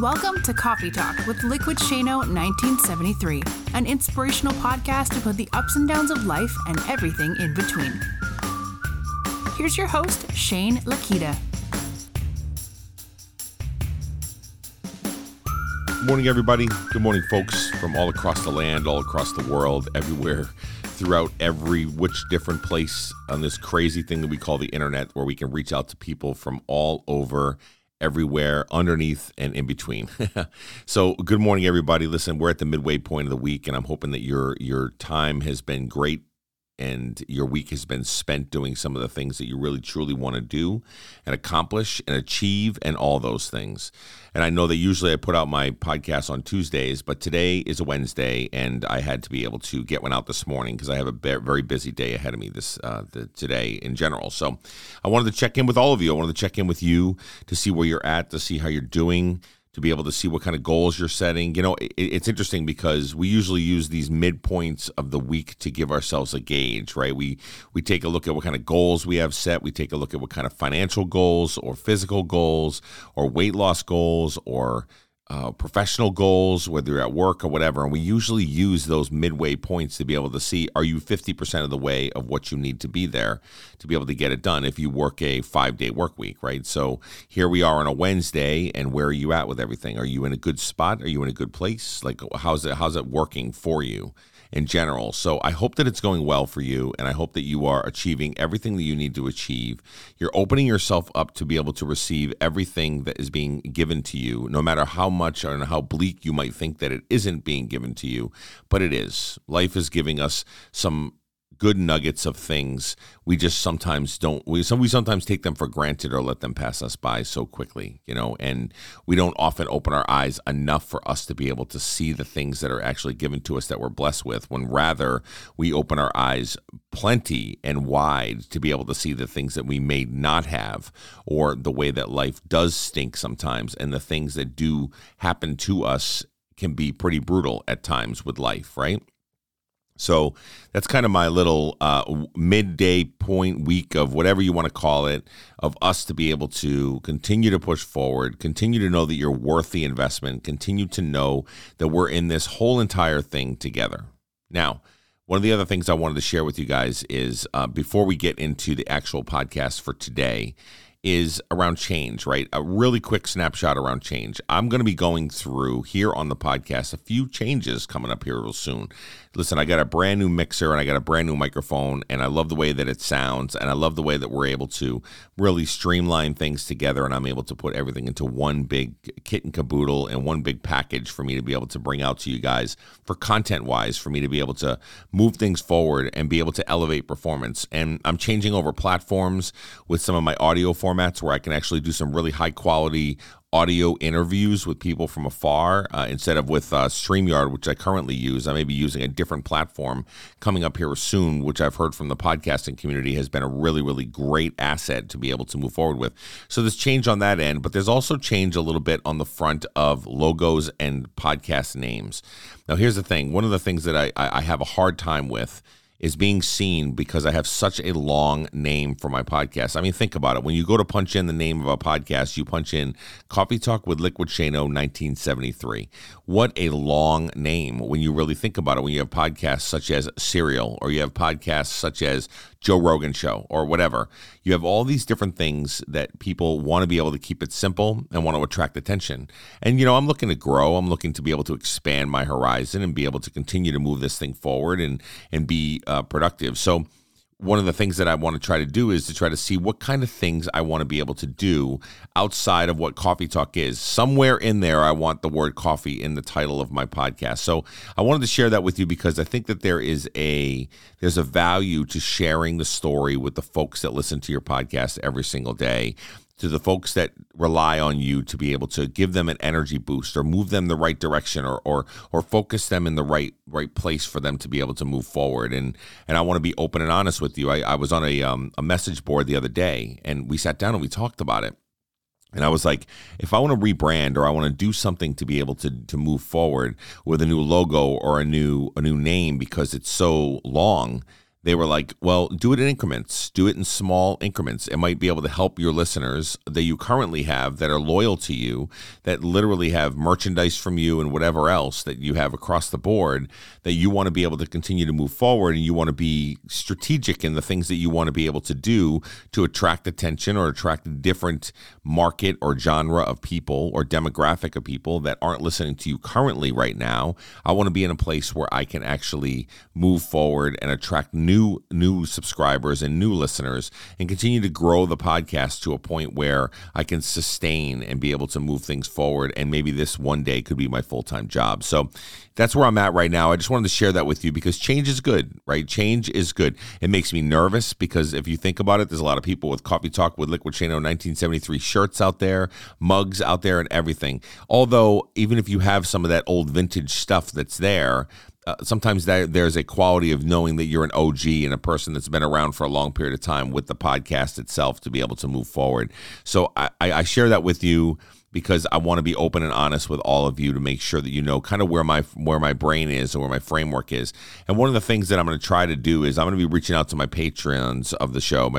Welcome to Coffee Talk with Liquid Shano 1973, an inspirational podcast about the ups and downs of life and everything in between. Here's your host, Shane Lakita. Good morning, everybody. Good morning, folks, from all across the land, all across the world, everywhere, throughout every which different place on this crazy thing that we call the internet, where we can reach out to people from all over, everywhere, underneath, and in between. So good morning, everybody. Listen, we're at the midway point of the week, and I'm hoping that your time has been great and your week has been spent doing some of the things that you really, truly want to do and accomplish and achieve and all those things. And I know that usually I put out my podcast on Tuesdays, but today is a Wednesday, and I had to be able to get one out this morning because I have a very busy day ahead of me today in general. So I wanted to check in with all of you. I wanted to check in with you to see where you're at, to see how you're doing, to be able to see what kind of goals you're setting. You know, it's interesting because we usually use these midpoints of the week to give ourselves a gauge, right? We take a look at what kind of goals we have set. We take a look at what kind of financial goals or physical goals or weight loss goals or professional goals, whether you're at work or whatever. And we usually use those midway points to be able to see, are you 50% of the way of what you need to be there to be able to get it done if you work a 5-day work week, right? So here we are on a Wednesday, and where are you at with everything? Are you in a good spot? Are you in a good place? Like, how's it working for you in general? So I hope that it's going well for you, and I hope that you are achieving everything that you need to achieve. You're opening yourself up to be able to receive everything that is being given to you, no matter how much or how bleak you might think that it isn't being given to you, but it is. Life is giving us some good nuggets of things. We just sometimes don't, we sometimes take them for granted or let them pass us by so quickly, you know, and we don't often open our eyes enough for us to be able to see the things that are actually given to us that we're blessed with, when rather we open our eyes plenty and wide to be able to see the things that we may not have, or the way that life does stink sometimes, and the things that do happen to us can be pretty brutal at times with life, right? So that's kind of my little midday point week of whatever you want to call it, of us to be able to continue to push forward, continue to know that you're worth the investment, continue to know that we're in this whole entire thing together. Now, one of the other things I wanted to share with you guys is before we get into the actual podcast for today is around change, right? A really quick snapshot around change. I'm going to be going through here on the podcast a few changes coming up here real soon. Listen, I got a brand new mixer and I got a brand new microphone, and I love the way that it sounds, and I love the way that we're able to really streamline things together, and I'm able to put everything into one big kit and caboodle and one big package for me to be able to bring out to you guys for content-wise, for me to be able to move things forward and be able to elevate performance. And I'm changing over platforms with some of my audio formats where I can actually do some really high quality audio interviews with people from afar instead of with StreamYard, which I currently use. I may be using a different platform coming up here soon, which I've heard from the podcasting community has been a really, really great asset to be able to move forward with. So there's change on that end, but there's also change a little bit on the front of logos and podcast names. Now, here's the thing. One of the things that I have a hard time with is being seen, because I have such a long name for my podcast. I mean, think about it. When you go to punch in the name of a podcast, you punch in Coffee Talk with Liquid Shano 1973. What a long name when you really think about it, when you have podcasts such as Serial, or you have podcasts such as Joe Rogan Show, or whatever. You have all these different things that people want to be able to keep it simple and want to attract attention. And, you know, I'm looking to grow. I'm looking to be able to expand my horizon and be able to continue to move this thing forward and be productive. So one of the things that I want to try to do is to try to see what kind of things I want to be able to do outside of what Coffee Talk is. Somewhere in there, I want the word coffee in the title of my podcast. So I wanted to share that with you because I think that there's a value to sharing the story with the folks that listen to your podcast every single day, to the folks that rely on you to be able to give them an energy boost or move them the right direction or focus them in the right place for them to be able to move forward. And I want to be open and honest with you. I was on a message board the other day, and we sat down and we talked about it. And I was like, if I want to rebrand or I want to do something to be able to move forward with a new logo or a new name, because it's so long, they were like, well, do it in increments. Do it in small increments. It might be able to help your listeners that you currently have that are loyal to you, that literally have merchandise from you and whatever else that you have across the board, that you want to be able to continue to move forward, and you want to be strategic in the things that you want to be able to do to attract attention or attract a different market or genre of people or demographic of people that aren't listening to you currently right now. I want to be in a place where I can actually move forward and attract new subscribers and new listeners, and continue to grow the podcast to a point where I can sustain and be able to move things forward, and maybe this one day could be my full-time job. So that's where I'm at right now. I just wanted to share that with you because change is good, right? Change is good. It makes me nervous because if you think about it, there's a lot of people with Coffee Talk with Liquid Shano 1973 shirts out there, mugs out there, and everything. Although even if you have some of that old vintage stuff that's there, sometimes there's a quality of knowing that you're an OG and a person that's been around for a long period of time with the podcast itself to be able to move forward. So I share that with you because I want to be open and honest with all of you to make sure that you know kind of where my brain is and where my framework is. And one of the things that I'm going to try to do is I'm going to be reaching out to my patrons of the show,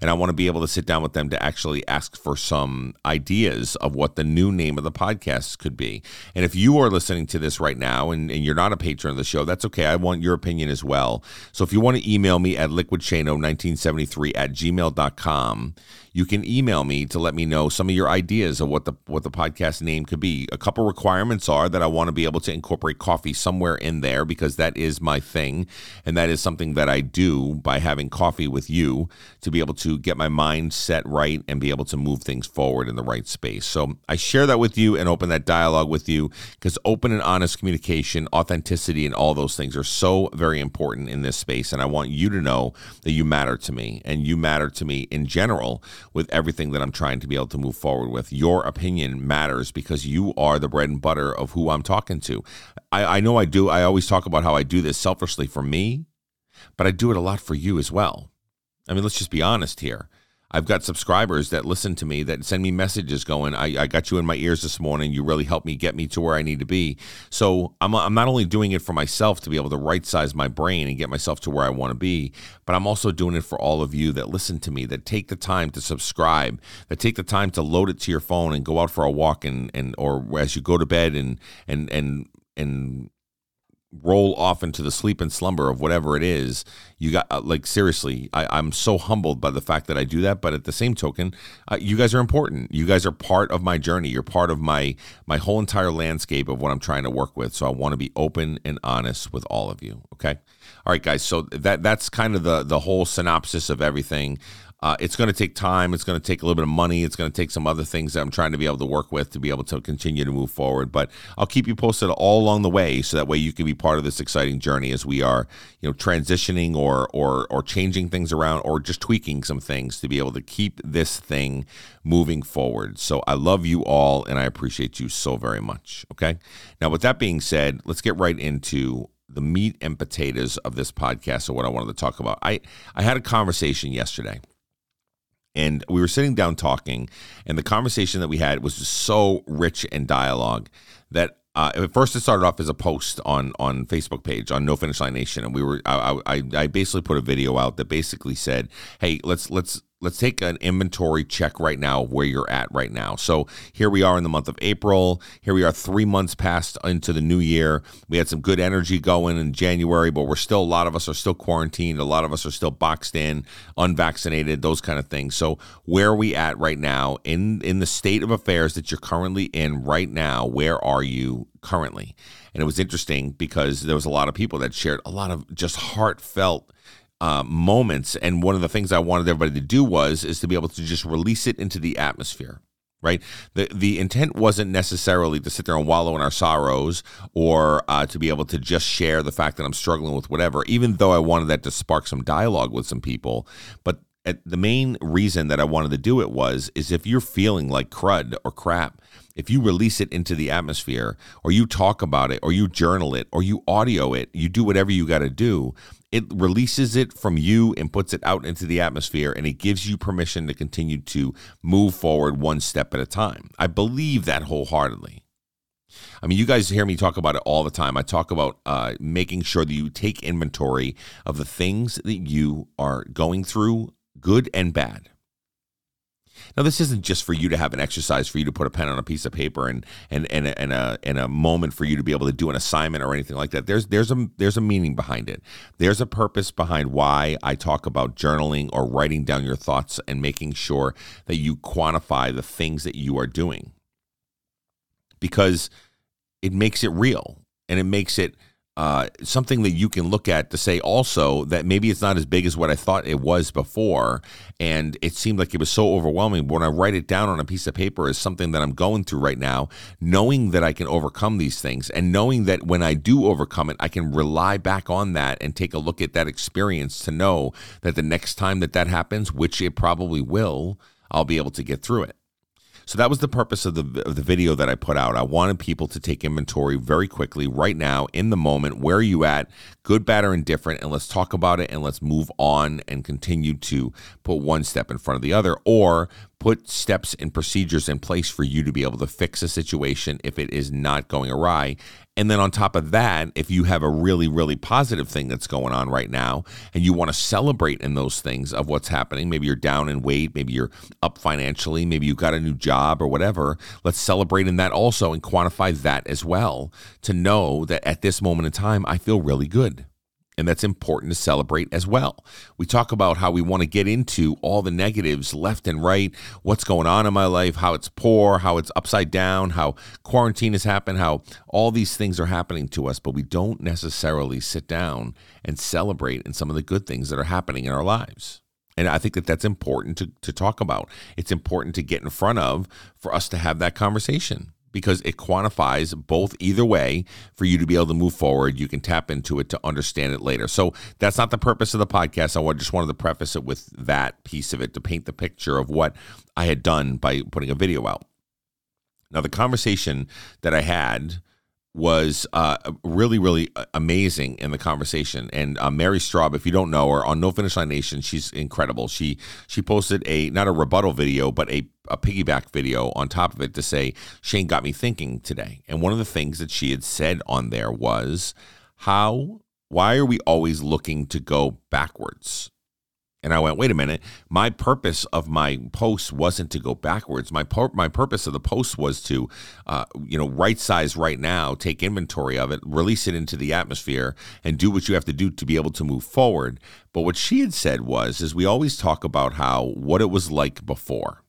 and I want to be able to sit down with them to actually ask for some ideas of what the new name of the podcast could be. And if you are listening to this right now and you're not a patron of the show, that's okay. I want your opinion as well. So if you want to email me at liquidshano1973@gmail.com, you can email me to let me know some of your ideas of what the podcast name could be. A couple requirements are that I want to be able to incorporate coffee somewhere in there because that is my thing, and that is something that I do by having coffee with you to be able to get my mind set right and be able to move things forward in the right space. So I share that with you and open that dialogue with you because open and honest communication, authenticity, and all those things are so very important in this space, and I want you to know that you matter to me, and you matter to me in general with everything that I'm trying to be able to move forward with. Your opinion matters because you are the bread and butter of who I'm talking to. I know I do. I always talk about how I do this selfishly for me, but I do it a lot for you as well. I mean, let's just be honest here. I've got subscribers that listen to me, that send me messages going, I got you in my ears this morning. You really helped me get me to where I need to be. So I'm not only doing it for myself to be able to right-size my brain and get myself to where I want to be, but I'm also doing it for all of you that listen to me, that take the time to subscribe, that take the time to load it to your phone and go out for a walk and or as you go to bed and roll off into the sleep and slumber of whatever it is. You got, like, seriously, I'm so humbled by the fact that I do that. But at the same token, you guys are important. You guys are part of my journey. You're part of my whole entire landscape of what I'm trying to work with. So I want to be open and honest with all of you. Okay. All right, guys. So that's kind of the whole synopsis of everything. It's going to take time. It's going to take a little bit of money. It's going to take some other things that I'm trying to be able to work with to be able to continue to move forward. But I'll keep you posted all along the way, so that way you can be part of this exciting journey as we are, transitioning or changing things around or just tweaking some things to be able to keep this thing moving forward. So I love you all, and I appreciate you so very much. Okay. Now, with that being said, let's get right into the meat and potatoes of this podcast or what I wanted to talk about. I had a conversation yesterday. And we were sitting down talking, and the conversation that we had was just so rich in dialogue that at first it started off as a post on Facebook page on No Finish Line Nation, and I basically put a video out that basically said, "Hey, let's take an inventory check right now of where you're at right now." So here we are in the month of April. Here we are 3 months past into the new year. We had some good energy going in January, but a lot of us are still quarantined. A lot of us are still boxed in, unvaccinated, those kind of things. So where are we at right now in the state of affairs that you're currently in right now? Where are you currently? And it was interesting because there was a lot of people that shared a lot of just heartfelt moments, and one of the things I wanted everybody to do was to be able to just release it into the atmosphere, right? The intent wasn't necessarily to sit there and wallow in our sorrows or to be able to just share the fact that I'm struggling with whatever, even though I wanted that to spark some dialogue with some people. But the main reason that I wanted to do it is if you're feeling like crud or crap, if you release it into the atmosphere, or you talk about it, or you journal it, or you audio it, you do whatever you got to do, it releases it from you and puts it out into the atmosphere, and it gives you permission to continue to move forward one step at a time. I believe that wholeheartedly. I mean, you guys hear me talk about it all the time. I talk about making sure that you take inventory of the things that you are going through, good and bad. Now, this isn't just for you to have an exercise, for you to put a pen on a piece of paper and a moment for you to be able to do an assignment or anything like that. There's a meaning behind it. There's a purpose behind why I talk about journaling or writing down your thoughts and making sure that you quantify the things that you are doing, because it makes it real and it makes it something that you can look at to say also that maybe it's not as big as what I thought it was before, and it seemed like it was so overwhelming. But when I write it down on a piece of paper as something that I'm going through right now, knowing that I can overcome these things and knowing that when I do overcome it, I can rely back on that and take a look at that experience to know that the next time that that happens, which it probably will, I'll be able to get through it. So that was the purpose of the video that I put out. I wanted people to take inventory very quickly, right now, in the moment. Where are you at? Good, bad, or indifferent? And let's talk about it, and let's move on and continue to put one step in front of the other, or put steps and procedures in place for you to be able to fix a situation if it is not going awry. And then on top of that, if you have a really, really positive thing that's going on right now and you want to celebrate in those things of what's happening, maybe you're down in weight, maybe you're up financially, maybe you got a new job or whatever, let's celebrate in that also and quantify that as well to know that at this moment in time, I feel really good. And that's important to celebrate as well. We talk about how we want to get into all the negatives left and right, what's going on in my life, how it's poor, how it's upside down, how quarantine has happened, how all these things are happening to us, but we don't necessarily sit down and celebrate in some of the good things that are happening in our lives. And I think that that's important to talk about. It's important to get in front of for us to have that conversation, because it quantifies both either way for you to be able to move forward. You can tap into it to understand it later. So that's not the purpose of the podcast. I just wanted to preface it with that piece of it to paint the picture of what I had done by putting a video out. Now, the conversation that I had was really, really amazing in the conversation. And Mary Straub, if you don't know her, on No Finish Line Nation, she's incredible. She posted not a rebuttal video, but a piggyback video on top of it to say, Shane got me thinking today. And one of the things that she had said on there was, why are we always looking to go backwards? And I went, wait a minute, my purpose of my post wasn't to go backwards. My purpose of the post was to, right-size right now, take inventory of it, release it into the atmosphere, and do what you have to do to be able to move forward. But what she had said is we always talk about what it was like before.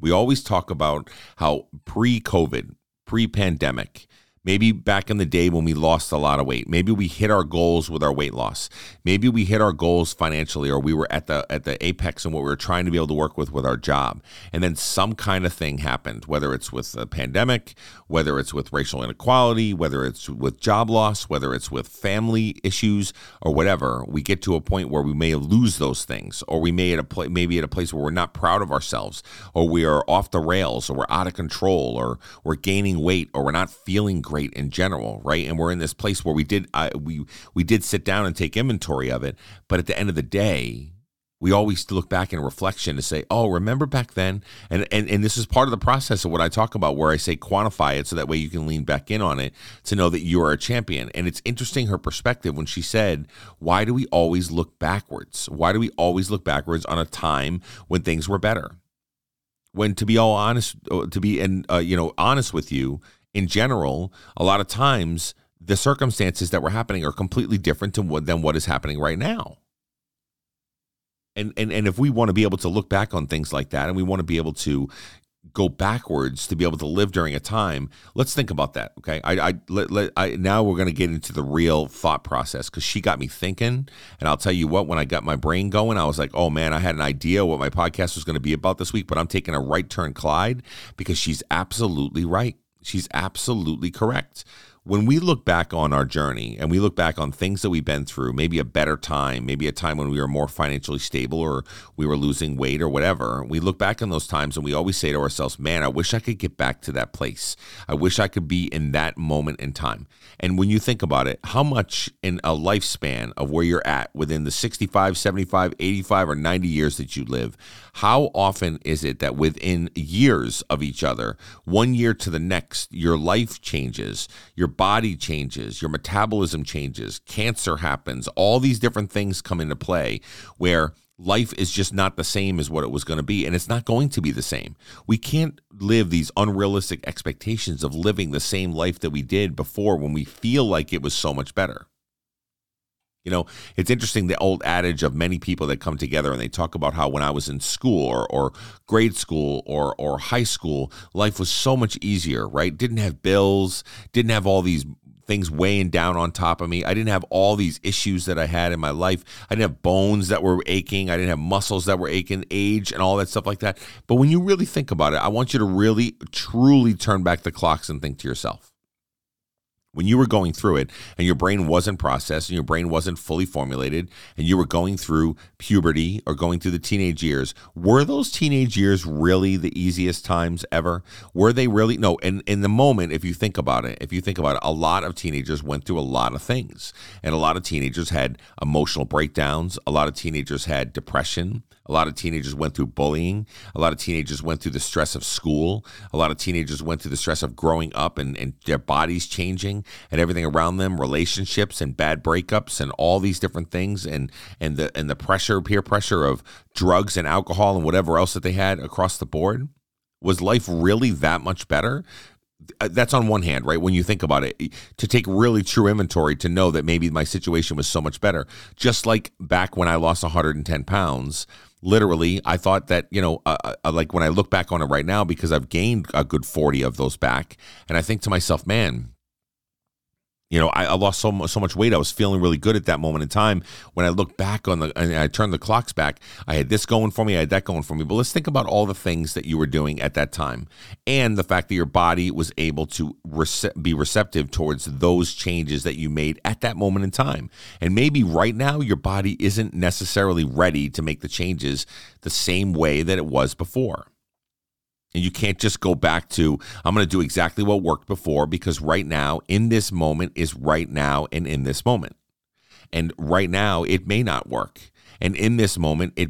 We always talk about how pre-COVID, pre-pandemic, maybe back in the day when we lost a lot of weight, maybe we hit our goals with our weight loss, maybe we hit our goals financially, or we were at the apex in what we were trying to be able to work with our job. And then some kind of thing happened, whether it's with the pandemic, whether it's with racial inequality, whether it's with job loss, whether it's with family issues or whatever. We get to a point where we may lose those things, or we may maybe at a place where we're not proud of ourselves, or we are off the rails, or we're out of control, or we're gaining weight, or we're not feeling great in general, right? And we're in this place where we did sit down and take inventory of it, but at the end of the day, we always look back in reflection to say, oh, remember back then? And this is part of the process of what I talk about, where I say quantify it so that way you can lean back in on it to know that you are a champion. And it's interesting, her perspective, when she said, why do we always look backwards? Why do we always look backwards on a time when things were better? When, to be all honest, honest with you, in general, a lot of times the circumstances that were happening are completely different than what is happening right now. And if we want to be able to look back on things like that, and we want to be able to go backwards to be able to live during a time, let's think about that, okay? Now we're going to get into the real thought process, because she got me thinking, and I'll tell you what, when I got my brain going, I was like, oh man, I had an idea what my podcast was going to be about this week, but I'm taking a right turn, Clyde, because she's absolutely right. She's absolutely correct. when we look back on our journey and we look back on things that we've been through, maybe a better time, maybe a time when we were more financially stable or we were losing weight or whatever, we look back on those times and we always say to ourselves, man, I wish I could get back to that place. I wish I could be in that moment in time. And when you think about it, how much in a lifespan of where you're at within the 65, 75, 85, or 90 years that you live, how often is it that within years of each other, one year to the next, your life changes, your body changes, your metabolism changes, cancer happens, all these different things come into play where life is just not the same as what it was going to be, and it's not going to be the same. We can't live these unrealistic expectations of living the same life that we did before when we feel like it was so much better. You know, it's interesting, the old adage of many people that come together and they talk about how when I was in school or grade school or high school, life was so much easier, right? Didn't have bills, didn't have all these things weighing down on top of me. I didn't have all these issues that I had in my life. I didn't have bones that were aching. I didn't have muscles that were aching, age and all that stuff like that. But when you really think about it, I want you to really, truly turn back the clocks and think to yourself, when you were going through it and your brain wasn't processed and your brain wasn't fully formulated and you were going through puberty or going through the teenage years, were those teenage years really the easiest times ever? Were they really? No. And in the moment, if you think about it, a lot of teenagers went through a lot of things, and a lot of teenagers had emotional breakdowns. A lot of teenagers had depression. A lot of teenagers went through bullying. A lot of teenagers went through the stress of school. A lot of teenagers went through the stress of growing up and their bodies changing and everything around them, relationships and bad breakups and all these different things and the pressure, peer pressure of drugs and alcohol and whatever else that they had across the board. Was life really that much better? That's on one hand, right? When you think about it, to take really true inventory, to know that maybe my situation was so much better. Just like back when I lost 110 pounds, literally, I thought that, you know, like when I look back on it right now, because I've gained a good 40 of those back, and I think to myself, man, you know, I lost so much weight. I was feeling really good at that moment in time. When I look back and I turn the clocks back, I had this going for me, I had that going for me. But let's think about all the things that you were doing at that time and the fact that your body was able to be receptive towards those changes that you made at that moment in time. And maybe right now your body isn't necessarily ready to make the changes the same way that it was before. And you can't just go back to, I'm going to do exactly what worked before, because right now, in this moment, is right now and in this moment. And right now, it may not work. And in this moment, you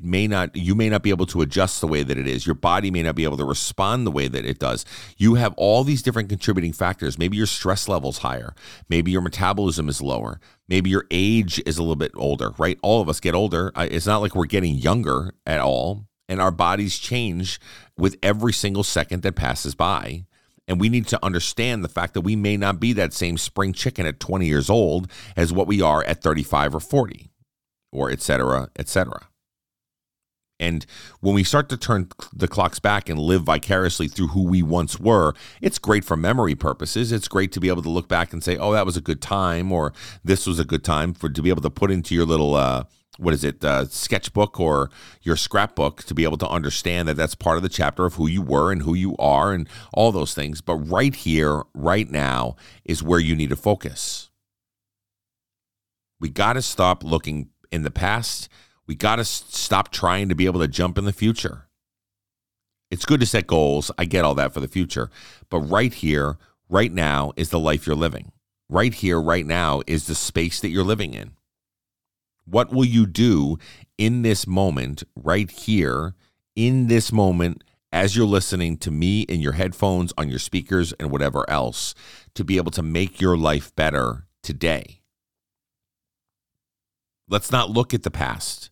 may not be able to adjust the way that it is. Your body may not be able to respond the way that it does. You have all these different contributing factors. Maybe your stress level's higher. Maybe your metabolism is lower. Maybe your age is a little bit older, right? All of us get older. It's not like we're getting younger at all. And our bodies change with every single second that passes by. And we need to understand the fact that we may not be that same spring chicken at 20 years old as what we are at 35 or 40, or et cetera, et cetera. And when we start to turn the clocks back and live vicariously through who we once were, it's great for memory purposes. It's great to be able to look back and say, oh, that was a good time, or this was a good time, to be able to put into your little sketchbook or your scrapbook, to be able to understand that that's part of the chapter of who you were and who you are and all those things. But right here, right now, is where you need to focus. We got to stop looking in the past. We got to stop trying to be able to jump in the future. It's good to set goals. I get all that for the future. But right here, right now is the life you're living. Right here, right now is the space that you're living in. What will you do in this moment, right here, in this moment, as you're listening to me in your headphones, on your speakers, and whatever else, to be able to make your life better today? Let's not look at the past.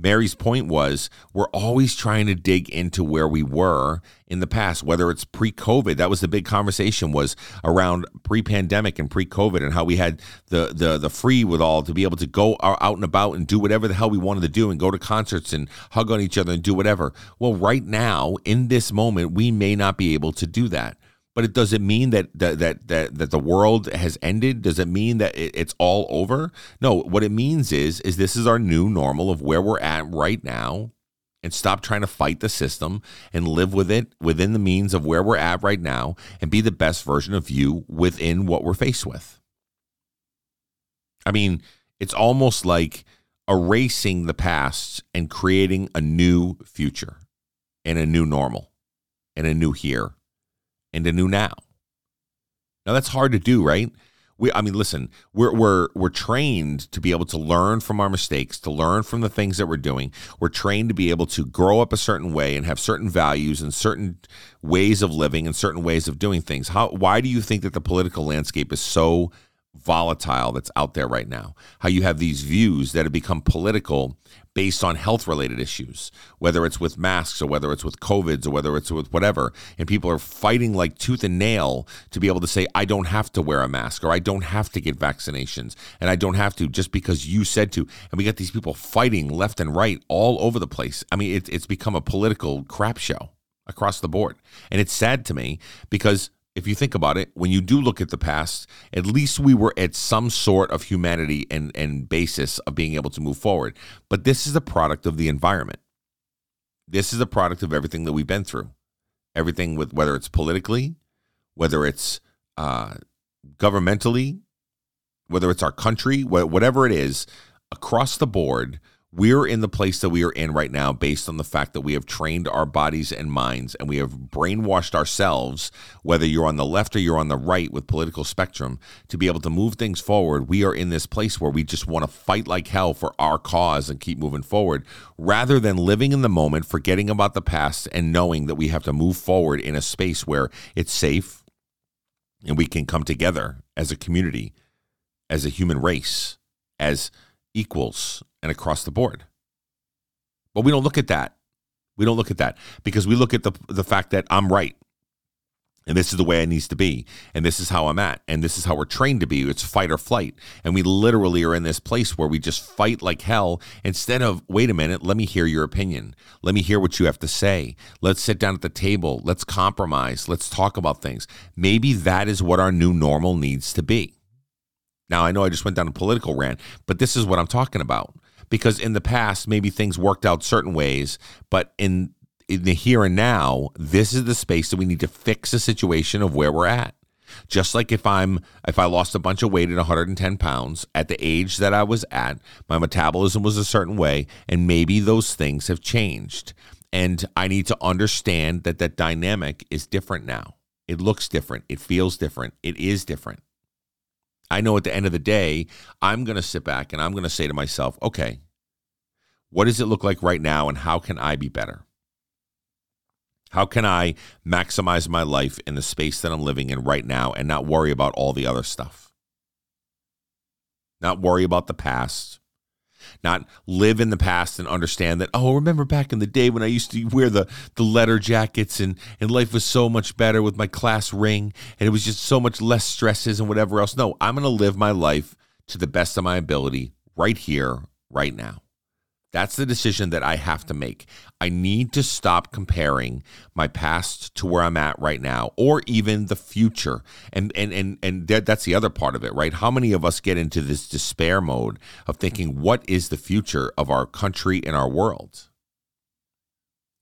Mary's point was, we're always trying to dig into where we were in the past, whether it's pre-COVID. That was the big conversation, was around pre-pandemic and pre-COVID, and how we had the free with all to be able to go out and about and do whatever the hell we wanted to do and go to concerts and hug on each other and do whatever. Well, right now, in this moment, we may not be able to do that. But it doesn't mean that the world has ended. Does it mean that it's all over? No, what it means is this is our new normal of where we're at right now, and stop trying to fight the system and live with it within the means of where we're at right now and be the best version of you within what we're faced with. I mean, it's almost like erasing the past and creating a new future and a new normal and a new here and a new now. Now, that's hard to do, right? We're trained to be able to learn from our mistakes, to learn from the things that we're doing. We're trained to be able to grow up a certain way and have certain values and certain ways of living and certain ways of doing things. Why do you think that the political landscape is so volatile that's out there right now? How you have these views that have become political based on health-related issues, whether it's with masks or whether it's with COVIDs or whether it's with whatever, and people are fighting like tooth and nail to be able to say, I don't have to wear a mask, or I don't have to get vaccinations, and I don't have to just because you said to. And we got these people fighting left and right all over the place. I mean, it's become a political crap show across the board. And it's sad to me because if you think about it, when you do look at the past, at least we were at some sort of humanity and basis of being able to move forward. But this is a product of the environment. This is a product of everything that we've been through. Everything with, whether it's politically, whether it's governmentally, whether it's our country, whatever it is, across the board, we're in the place that we are in right now based on the fact that we have trained our bodies and minds and we have brainwashed ourselves, whether you're on the left or you're on the right with political spectrum, to be able to move things forward. We are in this place where we just want to fight like hell for our cause and keep moving forward rather than living in the moment, forgetting about the past and knowing that we have to move forward in a space where it's safe and we can come together as a community, as a human race, as equals and across the board. But we don't look at that. We don't look at that because we look at the fact that I'm right and this is the way it needs to be and this is how I'm at and this is how we're trained to be. It's fight or flight. And we literally are in this place where we just fight like hell instead of, wait a minute, let me hear your opinion. Let me hear what you have to say. Let's sit down at the table. Let's compromise. Let's talk about things. Maybe that is what our new normal needs to be. Now, I know I just went down a political rant, but this is what I'm talking about. Because in the past, maybe things worked out certain ways, but in the here and now, this is the space that we need to fix the situation of where we're at. Just like if I lost a bunch of weight at 110 pounds at the age that I was at, my metabolism was a certain way, and maybe those things have changed. And I need to understand that that dynamic is different now. It looks different. It feels different. It is different. I know at the end of the day, I'm going to sit back and I'm going to say to myself, okay, what does it look like right now and how can I be better? How can I maximize my life in the space that I'm living in right now and not worry about all the other stuff? Not worry about the past. Not live in the past and understand that, oh, remember back in the day when I used to wear the leather jackets and life was so much better with my class ring and it was just so much less stresses and whatever else. No, I'm going to live my life to the best of my ability right here, right now. That's the decision that I have to make. I need to stop comparing my past to where I'm at right now or even the future. And that's the other part of it, right? How many of us get into this despair mode of thinking, what is the future of our country and our world?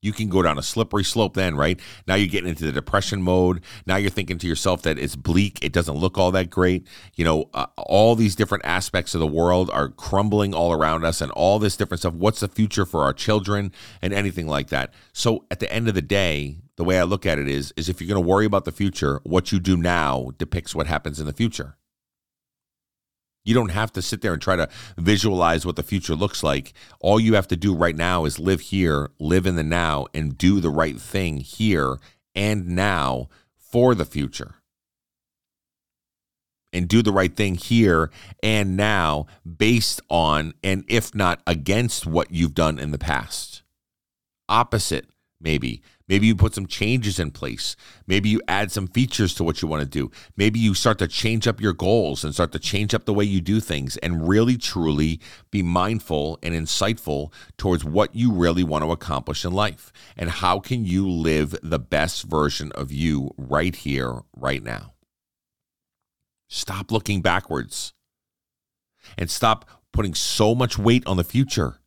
You can go down a slippery slope then, right? Now you're getting into the depression mode. Now you're thinking to yourself that it's bleak. It doesn't look all that great. You know, all these different aspects of the world are crumbling all around us and all this different stuff. What's the future for our children and anything like that? So at the end of the day, the way I look at it is if you're going to worry about the future, what you do now depicts what happens in the future. You don't have to sit there and try to visualize what the future looks like. All you have to do right now is live here, live in the now, and do the right thing here and now for the future. And do the right thing here and now based on, and if not against, what you've done in the past. Opposite, maybe. Maybe you put some changes in place. Maybe you add some features to what you want to do. Maybe you start to change up your goals and start to change up the way you do things and really, truly be mindful and insightful towards what you really want to accomplish in life and how can you live the best version of you right here, right now. Stop looking backwards and stop putting so much weight on the future.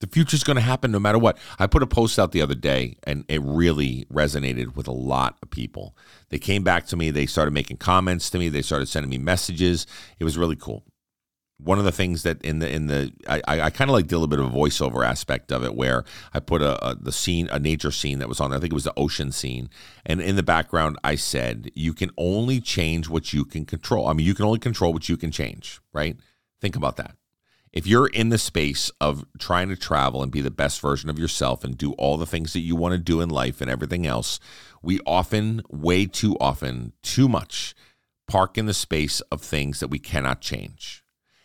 The future's going to happen no matter what. I put a post out the other day, and it really resonated with a lot of people. They came back to me. They started making comments to me. They started sending me messages. It was really cool. One of the things that I kind of like did a little bit of a voiceover aspect of it, where I put a nature scene that was on there. I think it was the ocean scene. And in the background, I said, you can only change what you can control. I mean, you can only control what you can change, right? Think about that. If you're in the space of trying to travel and be the best version of yourself and do all the things that you want to do in life and everything else, we often, way too often, too much, park in the space of things that we cannot change.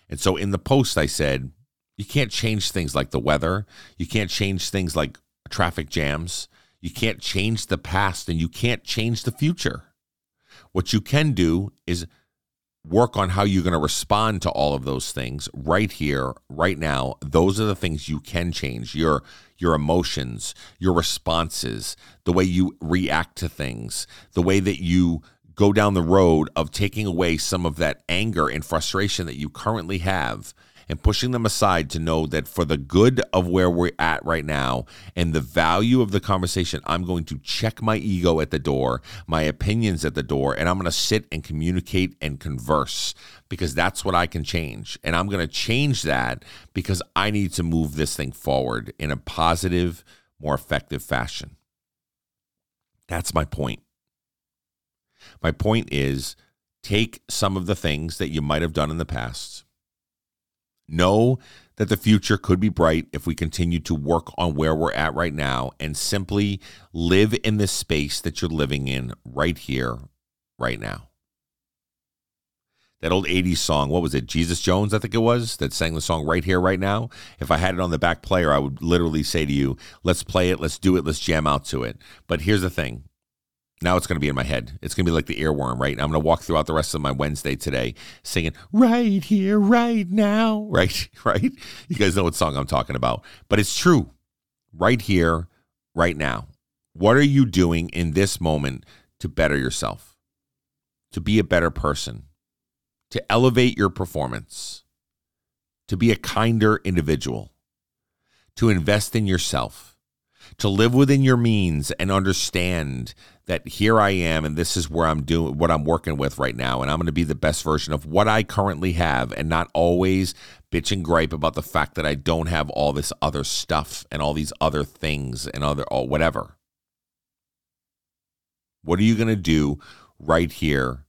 And so in the post, I said, you can't change things like the weather. You can't change things like traffic jams. You can't change the past, and you can't change the future. What you can do is work on how you're going to respond to all of those things right here, right now. Those are the things you can change. Your emotions, your responses, the way you react to things, the way that you go down the road of taking away some of that anger and frustration that you currently have and pushing them aside to know that for the good of where we're at right now and the value of the conversation, I'm going to check my ego at the door, my opinions at the door, and I'm going to sit and communicate and converse, because that's what I can change. And I'm going to change that because I need to move this thing forward in a positive, more effective fashion. That's my point. My point is, take some of the things that you might have done in the past. Know that the future could be bright if we continue to work on where we're at right now, and simply live in this space that you're living in right here, right now. That old 80s song, what was it? Jesus Jones, I think it was, that sang the song Right Here, Right Now. If I had it on the back player, I would literally say to you, let's play it, let's do it, let's jam out to it. But here's the thing. Now it's going to be in my head. It's going to be like the earworm, right? I'm going to walk throughout the rest of my Wednesday today singing, right here, right now, right? You guys know what song I'm talking about. But it's true. Right here, right now. What are you doing in this moment to better yourself, to be a better person, to elevate your performance, to be a kinder individual, to invest in yourself, to live within your means and understand that here I am and this is where I'm doing what I'm working with right now, and I'm going to be the best version of what I currently have and not always bitch and gripe about the fact that I don't have all this other stuff and all these other things and whatever. What are you going to do right here,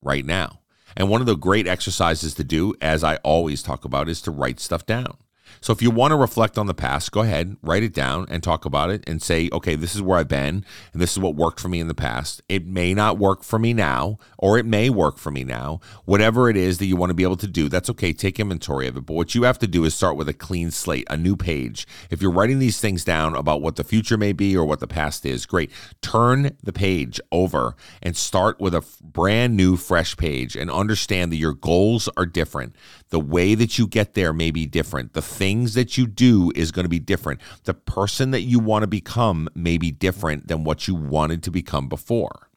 right now? And one of the great exercises to do, as I always talk about, is to write stuff down. So if you want to reflect on the past, go ahead, write it down and talk about it and say, okay, this is where I've been and this is what worked for me in the past. It may not work for me now, or it may work for me now. Whatever it is that you want to be able to do, that's okay. Take inventory of it. But what you have to do is start with a clean slate, a new page. If you're writing these things down about what the future may be or what the past is, great. Turn the page over and start with a brand new, fresh page, and understand that your goals are different. The way that you get there may be different. The things that you do is going to be different. The person that you want to become may be different than what you wanted to become before.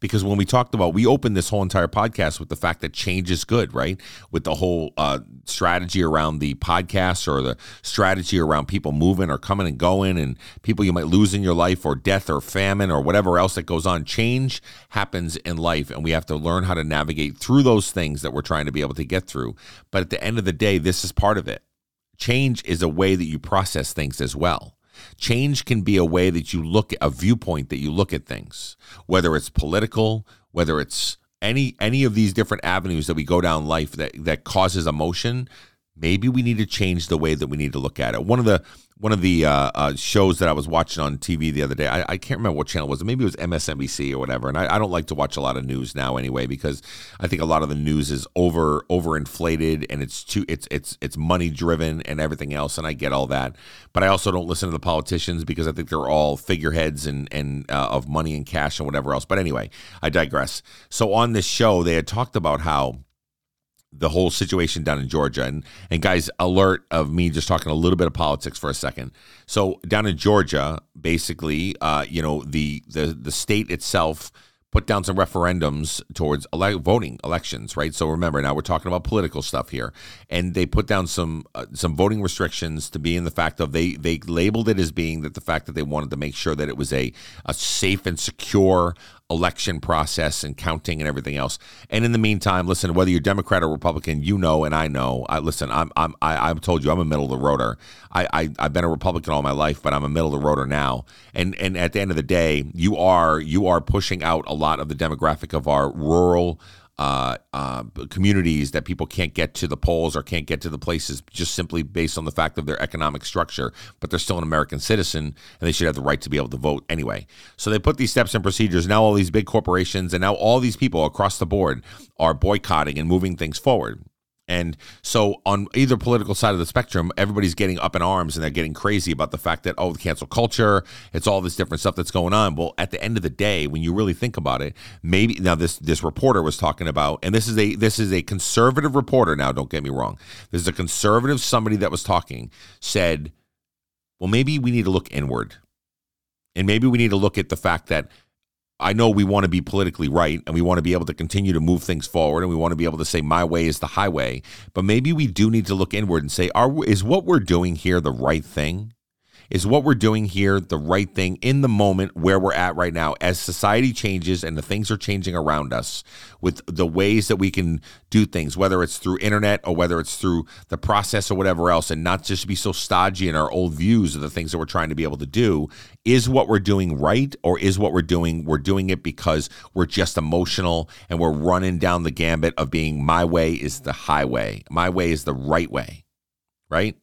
Because when we talked about, we opened this whole entire podcast with the fact that change is good, right? With the whole strategy around the podcast, or the strategy around people moving or coming and going, and people you might lose in your life, or death or famine or whatever else that goes on. Change happens in life, and we have to learn how to navigate through those things that we're trying to be able to get through. But at the end of the day, this is part of it. Change is a way that you process things as well. Change can be a way that you look at a viewpoint that you look at things, whether it's political, whether it's any of these different avenues that we go down life that causes emotion. Maybe we need to change the way that we need to look at it. One of the shows that I was watching on TV the other day, I can't remember what channel it was. Maybe it was MSNBC or whatever. And I don't like to watch a lot of news now anyway, because I think a lot of the news is overinflated, and it's money driven and everything else. And I get all that, but I also don't listen to the politicians because I think they're all figureheads and of money and cash and whatever else. But anyway, I digress. So on this show, they had talked about how the whole situation down in Georgia, and guys, alert of me just talking a little bit of politics for a second. So down in Georgia, basically, the state itself put down some referendums towards voting elections, right? So remember, now we're talking about political stuff here, and they put down some voting restrictions to be in the fact of they labeled it as being that the fact that they wanted to make sure that it was a safe and secure election process and counting and everything else. And in the meantime, listen, whether you're Democrat or Republican, you know, and I know, listen, I've told you, I'm a middle of the roader. I've been a Republican all my life, but I'm a middle of the roader now. And at the end of the day, you are pushing out a lot of the demographic of our rural communities that people can't get to the polls or can't get to the places just simply based on the fact of their economic structure, but they're still an American citizen and they should have the right to be able to vote anyway. So they put these steps and procedures. Now all these big corporations and now all these people across the board are boycotting and moving things forward. And so on either political side of the spectrum, everybody's getting up in arms and they're getting crazy about the fact that, oh, the cancel culture, it's all this different stuff that's going on. Well, at the end of the day, when you really think about it, maybe now this reporter was talking about, and this is a conservative reporter now, don't get me wrong. This is a conservative somebody that was talking, said, well, maybe we need to look inward. And maybe we need to look at the fact that I know we want to be politically right and we want to be able to continue to move things forward and we want to be able to say my way is the highway, but maybe we do need to look inward and say, is what we're doing here the right thing? Is what we're doing here the right thing in the moment where we're at right now as society changes and the things are changing around us with the ways that we can do things, whether it's through internet or whether it's through the process or whatever else, and not just be so stodgy in our old views of the things that we're trying to be able to do. Is what we're doing right, or is what we're doing it because we're just emotional and we're running down the gambit of being my way is the highway, my way is the right way, right?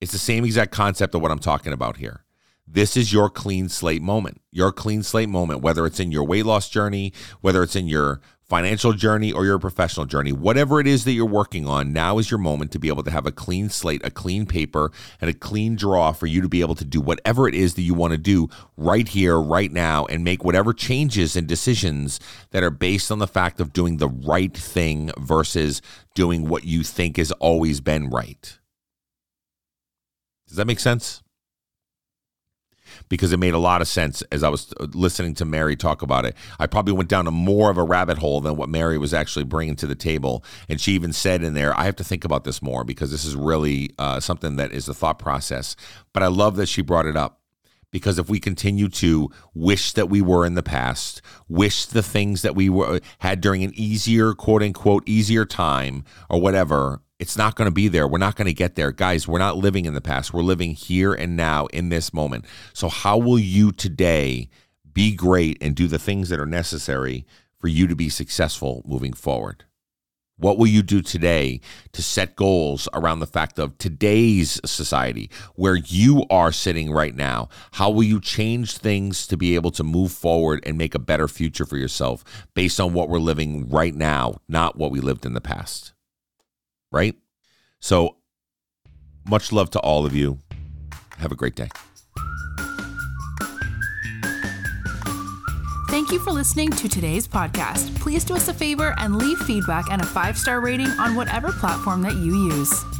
It's the same exact concept of what I'm talking about here. This is your clean slate moment, whether it's in your weight loss journey, whether it's in your financial journey or your professional journey, whatever it is that you're working on, now is your moment to be able to have a clean slate, a clean paper, and a clean draw for you to be able to do whatever it is that you want to do right here, right now, and make whatever changes and decisions that are based on the fact of doing the right thing versus doing what you think has always been right. Does that make sense? Because it made a lot of sense as I was listening to Mary talk about it. I probably went down to more of a rabbit hole than what Mary was actually bringing to the table. And she even said in there, I have to think about this more because this is really something that is a thought process. But I love that she brought it up. Because if we continue to wish that we were in the past, wish the things that we were had during an easier, quote unquote, easier time or whatever, it's not going to be there. We're not going to get there. Guys, we're not living in the past. We're living here and now in this moment. So how will you today be great and do the things that are necessary for you to be successful moving forward? What will you do today to set goals around the fact of today's society, where you are sitting right now? How will you change things to be able to move forward and make a better future for yourself based on what we're living right now, not what we lived in the past, right? So much love to all of you. Have a great day. Thank you for listening to today's podcast. Please do us a favor and leave feedback and a 5-star rating on whatever platform that you use.